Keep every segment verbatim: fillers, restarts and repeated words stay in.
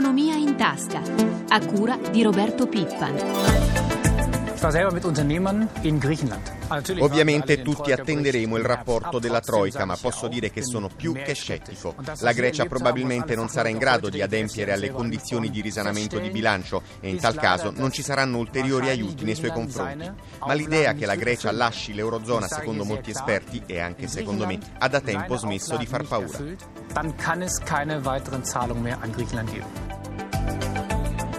L'economia in tasca, a cura di Roberto Pippan. Ovviamente tutti attenderemo il rapporto della Troika, ma posso dire che sono più che scettico. La Grecia probabilmente non sarà in grado di adempiere alle condizioni di risanamento di bilancio e in tal caso non ci saranno ulteriori aiuti nei suoi confronti. Ma l'idea che la Grecia lasci l'eurozona, secondo molti esperti e anche secondo me, ha da tempo smesso di far paura.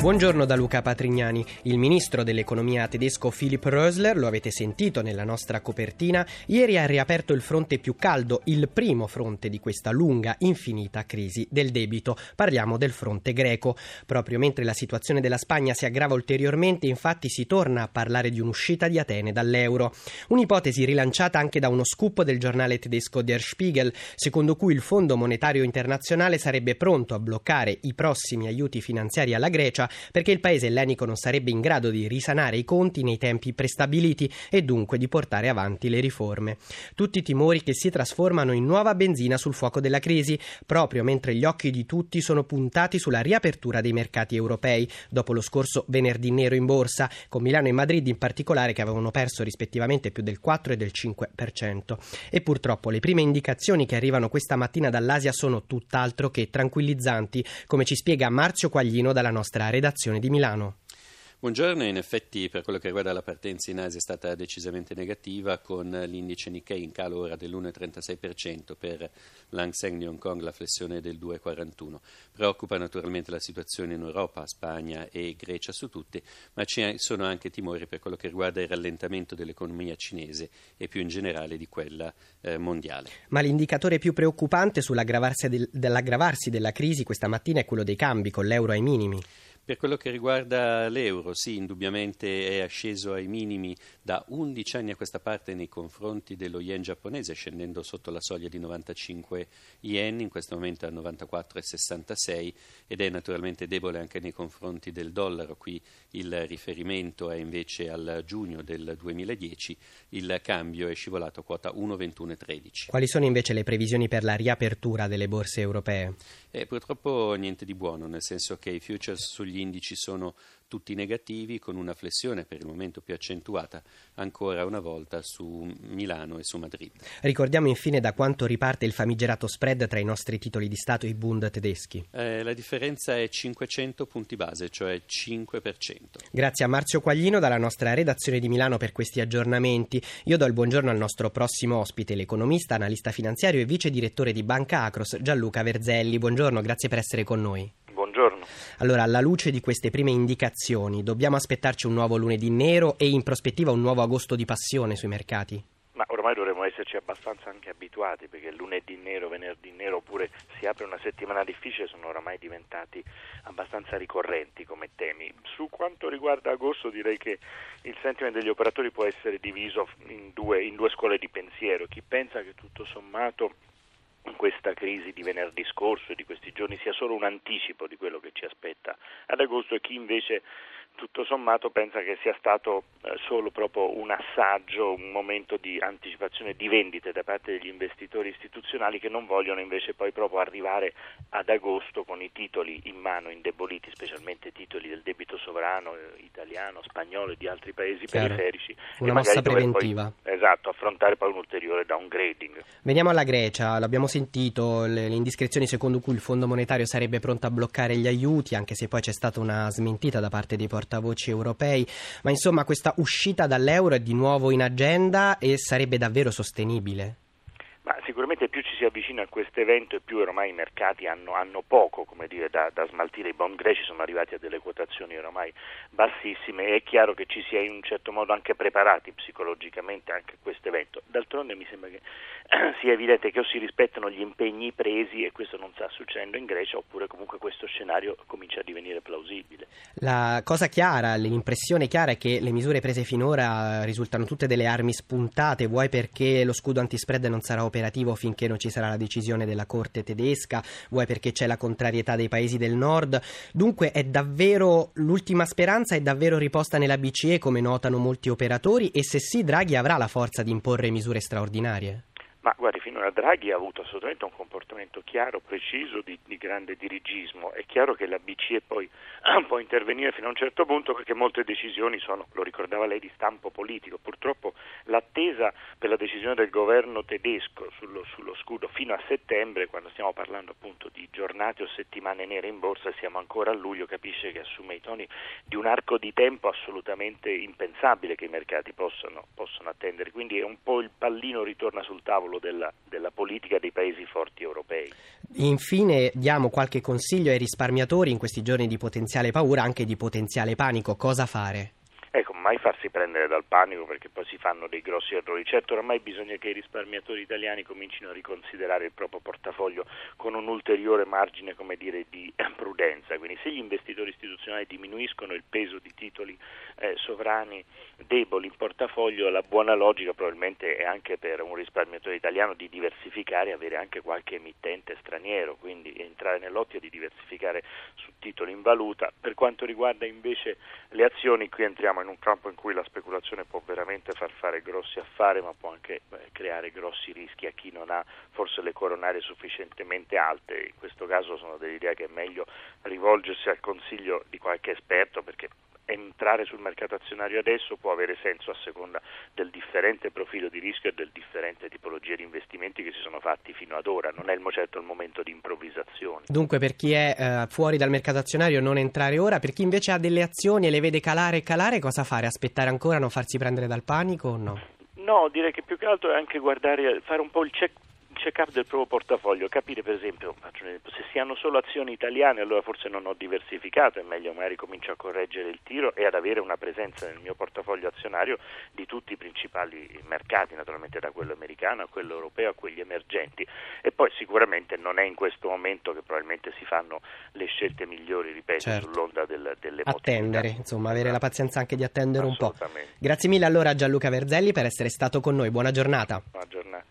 Buongiorno da Luca Patrignani. Il ministro dell'economia tedesco Philipp Rösler, lo avete sentito nella nostra copertina, ieri ha riaperto il fronte più caldo, il primo fronte di questa lunga, infinita crisi del debito. Parliamo del fronte greco. Proprio mentre la situazione della Spagna si aggrava ulteriormente, infatti si torna a parlare di un'uscita di Atene dall'euro. Un'ipotesi rilanciata anche da uno scoop del giornale tedesco Der Spiegel, secondo cui il Fondo Monetario Internazionale sarebbe pronto a bloccare i prossimi aiuti finanziari alla Grecia perché il paese ellenico non sarebbe in grado di risanare i conti nei tempi prestabiliti e dunque di portare avanti le riforme. Tutti timori che si trasformano in nuova benzina sul fuoco della crisi, proprio mentre gli occhi di tutti sono puntati sulla riapertura dei mercati europei, dopo lo scorso venerdì nero in borsa, con Milano e Madrid in particolare che avevano perso rispettivamente più del quattro e del cinque per cento. E purtroppo le prime indicazioni che arrivano questa mattina dall'Asia sono tutt'altro che tranquillizzanti, come ci spiega Marzio Quaglino dalla nostra redazione. Redazione di Milano. Buongiorno, in effetti per quello che riguarda la partenza in Asia è stata decisamente negativa, con l'indice Nikkei in calo ora dell'uno virgola trentasei per cento, per l'Hang Seng di Hong Kong la flessione del due virgola quarantuno per cento. Preoccupa naturalmente la situazione in Europa, Spagna e Grecia su tutti, ma ci sono anche timori per quello che riguarda il rallentamento dell'economia cinese e più in generale di quella eh, mondiale. Ma l'indicatore più preoccupante sull'aggravarsi del, dell'aggravarsi della crisi questa mattina è quello dei cambi, con l'euro ai minimi. Per quello che riguarda l'euro, sì, indubbiamente è asceso ai minimi da undici anni a questa parte nei confronti dello yen giapponese, scendendo sotto la soglia di novantacinque yen, in questo momento a novantaquattro virgola sessantasei, ed è naturalmente debole anche nei confronti del dollaro. Qui il riferimento è invece al giugno del duemiladieci, il cambio è scivolato a quota uno virgola ventuno tredici. Quali sono invece le previsioni per la riapertura delle borse europee? Eh, purtroppo niente di buono, nel senso che i futures sugli indici sono tutti negativi, con una flessione per il momento più accentuata ancora una volta su Milano e su Madrid. Ricordiamo infine da quanto riparte il famigerato spread tra i nostri titoli di Stato e i Bund tedeschi. Eh, la differenza è cinquecento punti base, cioè cinque per cento. Grazie a Marzio Quaglino dalla nostra redazione di Milano per questi aggiornamenti. Io do il buongiorno al nostro prossimo ospite, l'economista, analista finanziario e vice direttore di Banca Acros, Gianluca Verzelli. Buongiorno, grazie per essere con noi. Buongiorno. Allora, alla luce di queste prime indicazioni, dobbiamo aspettarci un nuovo lunedì nero e in prospettiva un nuovo agosto di passione sui mercati? Ma ormai dovremmo esserci abbastanza anche abituati, perché lunedì nero, venerdì nero, oppure si apre una settimana difficile, sono oramai diventati abbastanza ricorrenti come temi. Su quanto riguarda agosto, direi che il sentiment degli operatori può essere diviso in due, in due scuole di pensiero. Chi pensa che tutto sommato questa crisi di venerdì scorso e di questi giorni sia solo un anticipo di quello che ci aspetta ad agosto, e chi invece tutto sommato pensa che sia stato solo proprio un assaggio, un momento di anticipazione di vendite da parte degli investitori istituzionali, che non vogliono invece poi proprio arrivare ad agosto con i titoli in mano indeboliti, specialmente titoli del debito sovrano italiano, spagnolo e di altri paesi Chiaro. periferici. Una e mossa preventiva. Poi, esatto, affrontare poi un ulteriore downgrading. Veniamo alla Grecia, l'abbiamo sentito, le indiscrezioni secondo cui il Fondo Monetario sarebbe pronto a bloccare gli aiuti, anche se poi c'è stata una smentita da parte dei portavoci europei, ma insomma questa uscita dall'euro è di nuovo in agenda e sarebbe davvero sostenibile? Ma sicuramente più ci si avvicina a questo evento e più ormai i mercati hanno, hanno poco come dire da, da smaltire. I bond greci sono arrivati a delle quotazioni ormai bassissime e è chiaro che ci si è in un certo modo anche preparati psicologicamente anche a questo evento. D'altronde mi sembra che sia evidente che o si rispettano gli impegni presi, e questo non sta succedendo in Grecia, oppure comunque questo scenario comincia a divenire plausibile. La cosa chiara, l'impressione chiara è che le misure prese finora risultano tutte delle armi spuntate, vuoi perché lo scudo antispread non sarà operativo finché non ci sarà la decisione della Corte tedesca, vuoi perché c'è la contrarietà dei paesi del nord. Dunque è davvero l'ultima speranza, è davvero riposta nella B C E come notano molti operatori, e se sì Draghi avrà la forza di imporre misure straordinarie? Ma guardi, finora Draghi ha avuto assolutamente un comportamento chiaro, preciso, di, di grande dirigismo. È chiaro che la B C E poi può intervenire fino a un certo punto, perché molte decisioni sono, lo ricordava lei, di stampo politico. Purtroppo l'attesa per la decisione del governo tedesco sullo, sullo scudo fino a settembre, quando stiamo parlando appunto di giornate o settimane nere in borsa, siamo ancora a luglio, capisce che assume i toni di un arco di tempo assolutamente impensabile che i mercati possono, possono attendere. Quindi è un po' il pallino ritorna sul tavolo Della, della politica dei paesi forti europei. Infine diamo qualche consiglio ai risparmiatori in questi giorni di potenziale paura, anche di potenziale panico. Cosa fare? Ecco, mai farsi prendere dal panico, perché poi si fanno dei grossi errori. Certo, ormai bisogna che i risparmiatori italiani comincino a riconsiderare il proprio portafoglio con un ulteriore margine, come dire, di prudenza. Quindi se gli investitori istituzionali diminuiscono il peso di titoli eh, sovrani deboli in portafoglio, la buona logica probabilmente è anche per un risparmiatore italiano di diversificare e avere anche qualche emittente straniero, quindi entrare nell'ottica di diversificare su titoli in valuta. Per quanto riguarda invece le azioni, qui entriamo in un campo in cui la speculazione può veramente far fare grossi affari, ma può anche eh, creare grossi rischi a chi non ha forse le coronarie sufficientemente alte. In questo caso sono dell'idea che è meglio rivolgersi al consiglio di qualche esperto, perché entrare sul mercato azionario adesso può avere senso a seconda del differente profilo di rischio e del differente tipologia di investimenti che si sono fatti fino ad ora. Non è certo il momento di improvvisazione. Dunque, per chi è eh, fuori dal mercato azionario, non entrare ora. Per chi invece ha delle azioni e le vede calare e calare, cosa fare? Aspettare ancora, non farsi prendere dal panico o no? No, direi che più che altro è anche guardare, fare un po' il check check up del proprio portafoglio, capire per esempio, faccio un esempio, se si hanno solo azioni italiane allora forse non ho diversificato, è meglio magari comincio a correggere il tiro e ad avere una presenza nel mio portafoglio azionario di tutti i principali mercati, naturalmente da quello americano a quello europeo a quelli emergenti. E poi sicuramente non è in questo momento che probabilmente si fanno le scelte migliori, ripeto, certo, sull'onda del, delle attendere, insomma, avere la pazienza anche di attendere un po'. Grazie mille allora a Gianluca Verzelli per essere stato con noi, buona giornata. Buona giornata.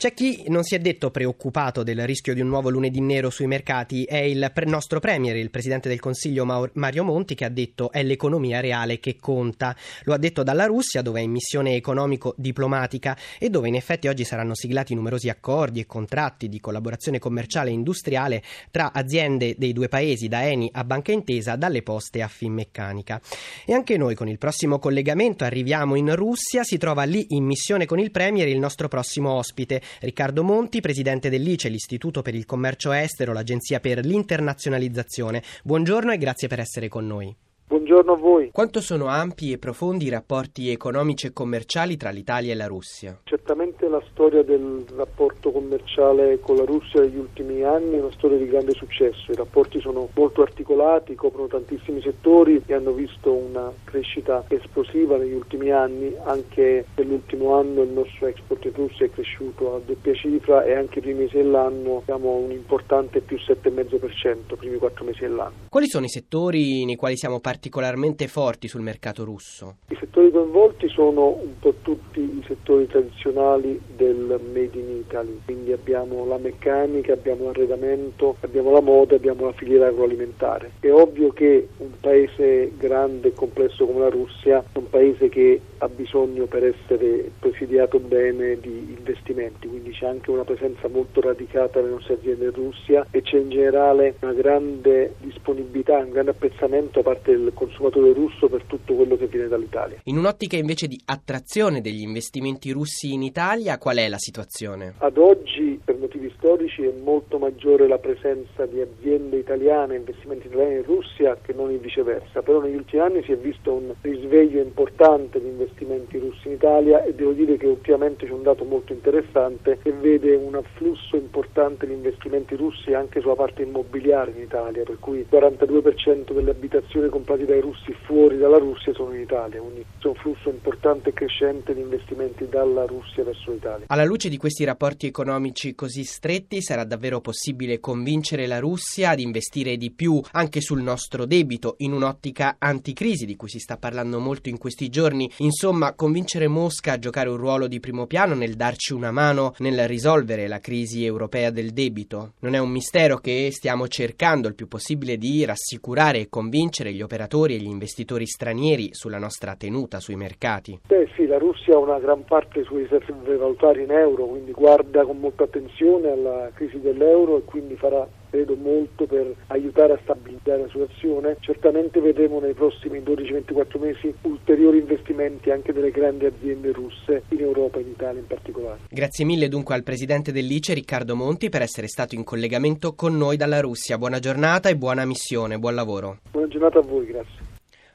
C'è chi non si è detto preoccupato del rischio di un nuovo lunedì nero sui mercati, è il pre- nostro premier, il presidente del Consiglio Maur- Mario Monti, che ha detto è l'economia reale che conta. Lo ha detto dalla Russia, dove è in missione economico-diplomatica e dove in effetti oggi saranno siglati numerosi accordi e contratti di collaborazione commerciale e industriale tra aziende dei due paesi, da Eni a Banca Intesa, dalle Poste a Finmeccanica. E anche noi con il prossimo collegamento arriviamo in Russia, si trova lì in missione con il premier il nostro prossimo ospite, Riccardo Monti, presidente dell'I C E, l'Istituto per il Commercio Estero, l'Agenzia per l'Internazionalizzazione. Buongiorno e grazie per essere con noi. Buongiorno a voi. Quanto sono ampi e profondi i rapporti economici e commerciali tra l'Italia e la Russia? Certamente la storia del rapporto commerciale con la Russia negli ultimi anni è una storia di grande successo. I rapporti sono molto articolati, coprono tantissimi settori e hanno visto una crescita esplosiva negli ultimi anni. Anche nell'ultimo anno il nostro export in Russia è cresciuto a doppia cifra e anche i primi mesi dell'anno abbiamo un importante più sette virgola cinque per cento, primi quattro mesi dell'anno. Quali sono i settori nei quali siamo partiti particolarmente forti sul mercato russo? I settori coinvolti sono un po' tutti i settori tradizionali del Made in Italy, quindi abbiamo la meccanica, abbiamo l'arredamento, abbiamo la moda, abbiamo la filiera agroalimentare. È ovvio che un paese grande e complesso come la Russia è un paese che ha bisogno, per essere presidiato bene, di investimenti, quindi c'è anche una presenza molto radicata nelle nostre aziende in Russia e c'è in generale una grande disponibilità, un grande apprezzamento da parte del consumatore russo per tutto quello che viene dall'Italia. In un'ottica invece di attrazione degli investimenti russi in Italia, qual è la situazione? Ad oggi, per motivi storici, è molto maggiore la presenza di aziende italiane, investimenti italiani in Russia, che non in viceversa, però negli ultimi anni si è visto un risveglio importante di investimenti russi in Italia e devo dire che ultimamente c'è un dato molto interessante che vede un afflusso importante di investimenti russi anche sulla parte immobiliare in Italia, per cui il quarantadue per cento delle abitazioni comprate dai russi fuori dalla Russia sono in Italia, quindi c'è un flusso importante e crescente di investimenti dalla Russia verso l'Italia. Alla luce di questi rapporti economici così stretti, sarà davvero possibile convincere la Russia ad investire di più anche sul nostro debito in un'ottica anticrisi di cui si sta parlando molto in questi giorni. Insomma, convincere Mosca a giocare un ruolo di primo piano nel darci una mano nel risolvere la crisi europea del debito. Non è un mistero che stiamo cercando il più possibile di rassicurare e convincere gli operatori e gli investitori stranieri sulla nostra tenuta sui mercati. Beh sì, la Russia ha una gran parte sui riserve valutarie in euro, quindi guarda con molta attenzione alla crisi dell'euro e quindi farà, credo, molto per aiutare a stabilizzare la situazione. Certamente vedremo nei prossimi dodici ventiquattro mesi ulteriori investimenti anche delle grandi aziende russe in Europa e in Italia in particolare. Grazie mille dunque al presidente dell'I C E Riccardo Monti per essere stato in collegamento con noi dalla Russia. Buona giornata e buona missione, buon lavoro. Buona giornata a voi, grazie.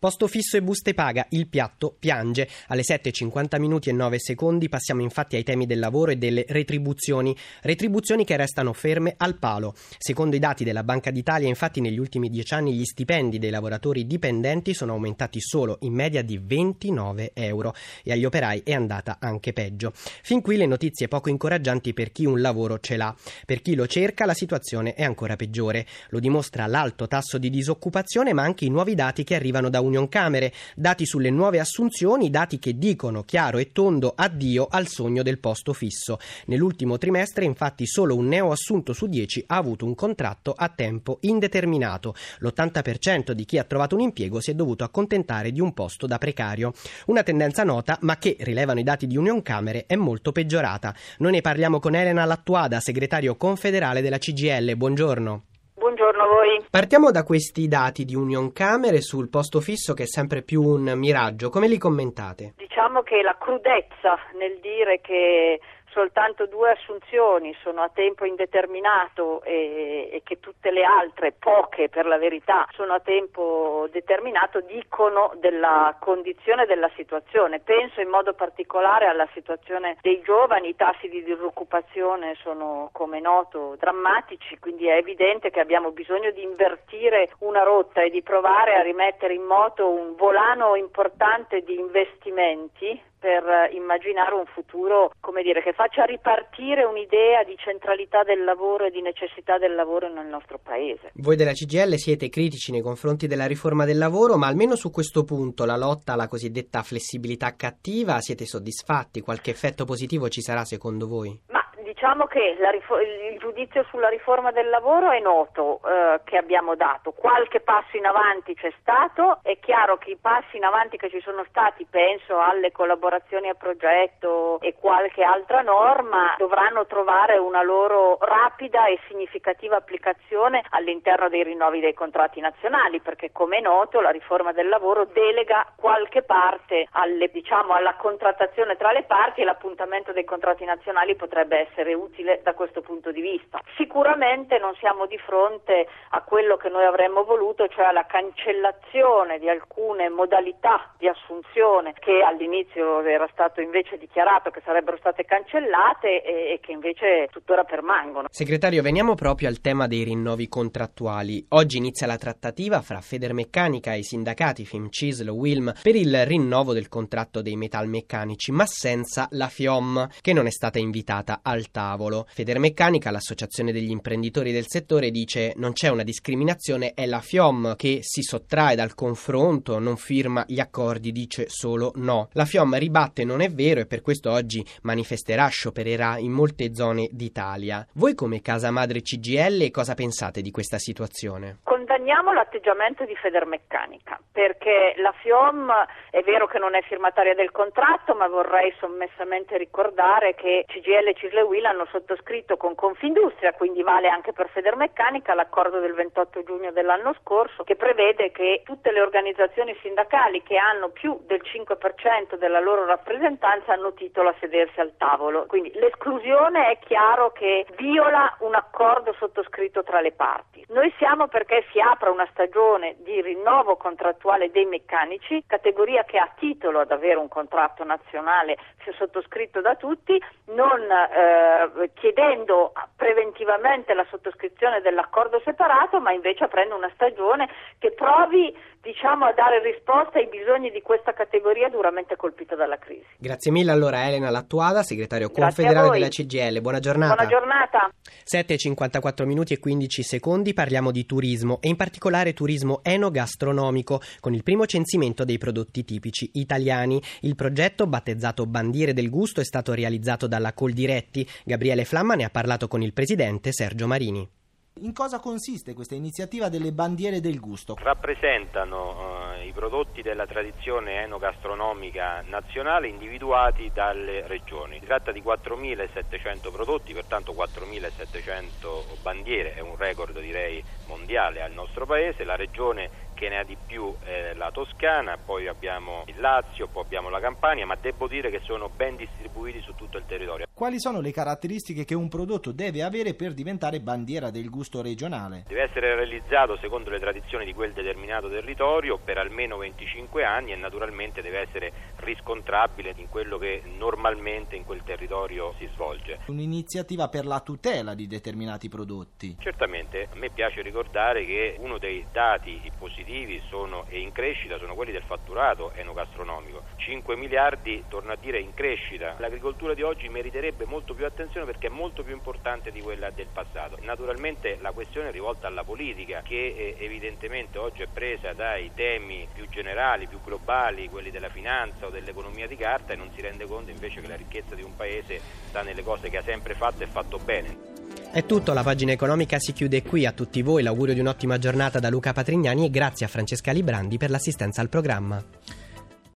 Posto fisso e buste paga, il piatto piange. Alle sette e cinquanta minuti e nove secondi passiamo infatti ai temi del lavoro e delle retribuzioni. Retribuzioni che restano ferme al palo. Secondo i dati della Banca d'Italia, infatti, negli ultimi dieci anni gli stipendi dei lavoratori dipendenti sono aumentati solo in media di ventinove euro e agli operai è andata anche peggio. Fin qui le notizie poco incoraggianti per chi un lavoro ce l'ha. Per chi lo cerca la situazione è ancora peggiore. Lo dimostra l'alto tasso di disoccupazione, ma anche i nuovi dati che arrivano da Union Camere, dati sulle nuove assunzioni, dati che dicono chiaro e tondo addio al sogno del posto fisso. Nell'ultimo trimestre, infatti, solo un neoassunto su dieci ha avuto un contratto a tempo indeterminato. L'ottanta per cento di chi ha trovato un impiego si è dovuto accontentare di un posto da precario. Una tendenza nota, ma che, rilevano i dati di Union Camere, è molto peggiorata. Noi ne parliamo con Elena Lattuada, segretario confederale della C G I L. Buongiorno. Buongiorno a voi. Partiamo da questi dati di Union Camere sul posto fisso che è sempre più un miraggio. Come li commentate? Diciamo che la crudezza nel dire che soltanto due assunzioni sono a tempo indeterminato e, e che tutte le altre, poche per la verità, sono a tempo determinato, dicono della condizione della situazione. Penso in modo particolare alla situazione dei giovani. I tassi di disoccupazione sono, come noto, drammatici, quindi è evidente che abbiamo bisogno di invertire una rotta e di provare a rimettere in moto un volano importante di investimenti per immaginare un futuro, come dire, che faccia ripartire un'idea di centralità del lavoro e di necessità del lavoro nel nostro paese. Voi della C G I L siete critici nei confronti della riforma del lavoro, ma almeno su questo punto, la lotta alla cosiddetta flessibilità cattiva, siete soddisfatti? Qualche effetto positivo ci sarà secondo voi? Ma diciamo che la rifo- il giudizio sulla riforma del lavoro è noto, eh, che abbiamo dato. Qualche passo in avanti c'è stato. È chiaro che i passi in avanti che ci sono stati, penso alle collaborazioni a progetto e qualche altra norma, dovranno trovare una loro rapida e significativa applicazione all'interno dei rinnovi dei contratti nazionali, perché come è noto la riforma del lavoro delega qualche parte alle, diciamo, alla contrattazione tra le parti e l'appuntamento dei contratti nazionali potrebbe essere utile da questo punto di vista. Sicuramente non siamo di fronte a quello che noi avremmo voluto, cioè alla cancellazione di alcune modalità di assunzione che all'inizio era stato invece dichiarato che sarebbero state cancellate e, e che invece tuttora permangono. Segretario, veniamo proprio al tema dei rinnovi contrattuali. Oggi inizia la trattativa fra Federmeccanica e i sindacati Fim, Cisl, Uilm per il rinnovo del contratto dei metalmeccanici, ma senza la FIOM, che non è stata invitata al tavolo. Federmeccanica, l'associazione degli imprenditori del settore, dice: non c'è una discriminazione, è la FIOM che si sottrae dal confronto, non firma gli accordi, dice solo no. La FIOM ribatte: non è vero, e per questo oggi manifesterà, sciopererà in molte zone d'Italia. Voi come casa madre C G I L cosa pensate di questa situazione? Condanniamo l'atteggiamento di Federmeccanica, perché la FIOM è vero che non è firmataria del contratto, ma vorrei sommessamente ricordare che C G I L e Cisl hanno sottoscritto con Confindustria, quindi vale anche per Federmeccanica, l'accordo del ventotto giugno dell'anno scorso, che prevede che tutte le organizzazioni sindacali che hanno più del cinque per cento della loro rappresentanza hanno titolo a sedersi al tavolo. Quindi l'esclusione è chiaro che viola un accordo sottoscritto tra le parti. Noi siamo perché si apre apra una stagione di rinnovo contrattuale dei meccanici, categoria che ha titolo ad avere un contratto nazionale sottoscritto da tutti, non eh, chiedendo preventivamente la sottoscrizione dell'accordo separato, ma invece aprendo una stagione che provi, diciamo, a dare risposta ai bisogni di questa categoria duramente colpita dalla crisi. Grazie mille allora Elena Lattuada, segretario confederale della C G I L. Buona giornata. Buona giornata. sette e cinquantaquattro minuti e quindici secondi, parliamo di turismo e in particolare turismo enogastronomico con il primo censimento dei prodotti tipici italiani. Il progetto, battezzato Bandiere del Gusto, è stato realizzato dalla Coldiretti. Gabriele Flamma ne ha parlato con il presidente Sergio Marini. In cosa consiste questa iniziativa delle Bandiere del Gusto? Rappresentano eh, i prodotti della tradizione enogastronomica nazionale individuati dalle regioni. Si tratta di quattromilasettecento prodotti, pertanto quattromilasettecento bandiere, è un record direi mondiale al nostro paese. La regione che ne ha di più è la Toscana, poi abbiamo il Lazio, poi abbiamo la Campania, ma devo dire che sono ben distribuiti su tutto il territorio. Quali sono le caratteristiche che un prodotto deve avere per diventare bandiera del gusto regionale? Deve essere realizzato secondo le tradizioni di quel determinato territorio per almeno venticinque anni e naturalmente deve essere riscontrabile in quello che normalmente in quel territorio si svolge. Un'iniziativa per la tutela di determinati prodotti. Certamente, a me piace ricordare che uno dei dati positivi sono e in crescita sono quelli del fatturato enogastronomico, cinque miliardi, torno a dire, in crescita. L'agricoltura di oggi meriterebbe molto più attenzione perché è molto più importante di quella del passato. Naturalmente la questione è rivolta alla politica, che evidentemente oggi è presa dai temi più generali, più globali, quelli della finanza o dell'economia di carta, e non si rende conto invece che la ricchezza di un paese sta nelle cose che ha sempre fatto e fatto bene. È tutto, la pagina economica si chiude qui. A tutti voi l'augurio di un'ottima giornata da Luca Patrignani e grazie a Francesca Librandi per l'assistenza al programma.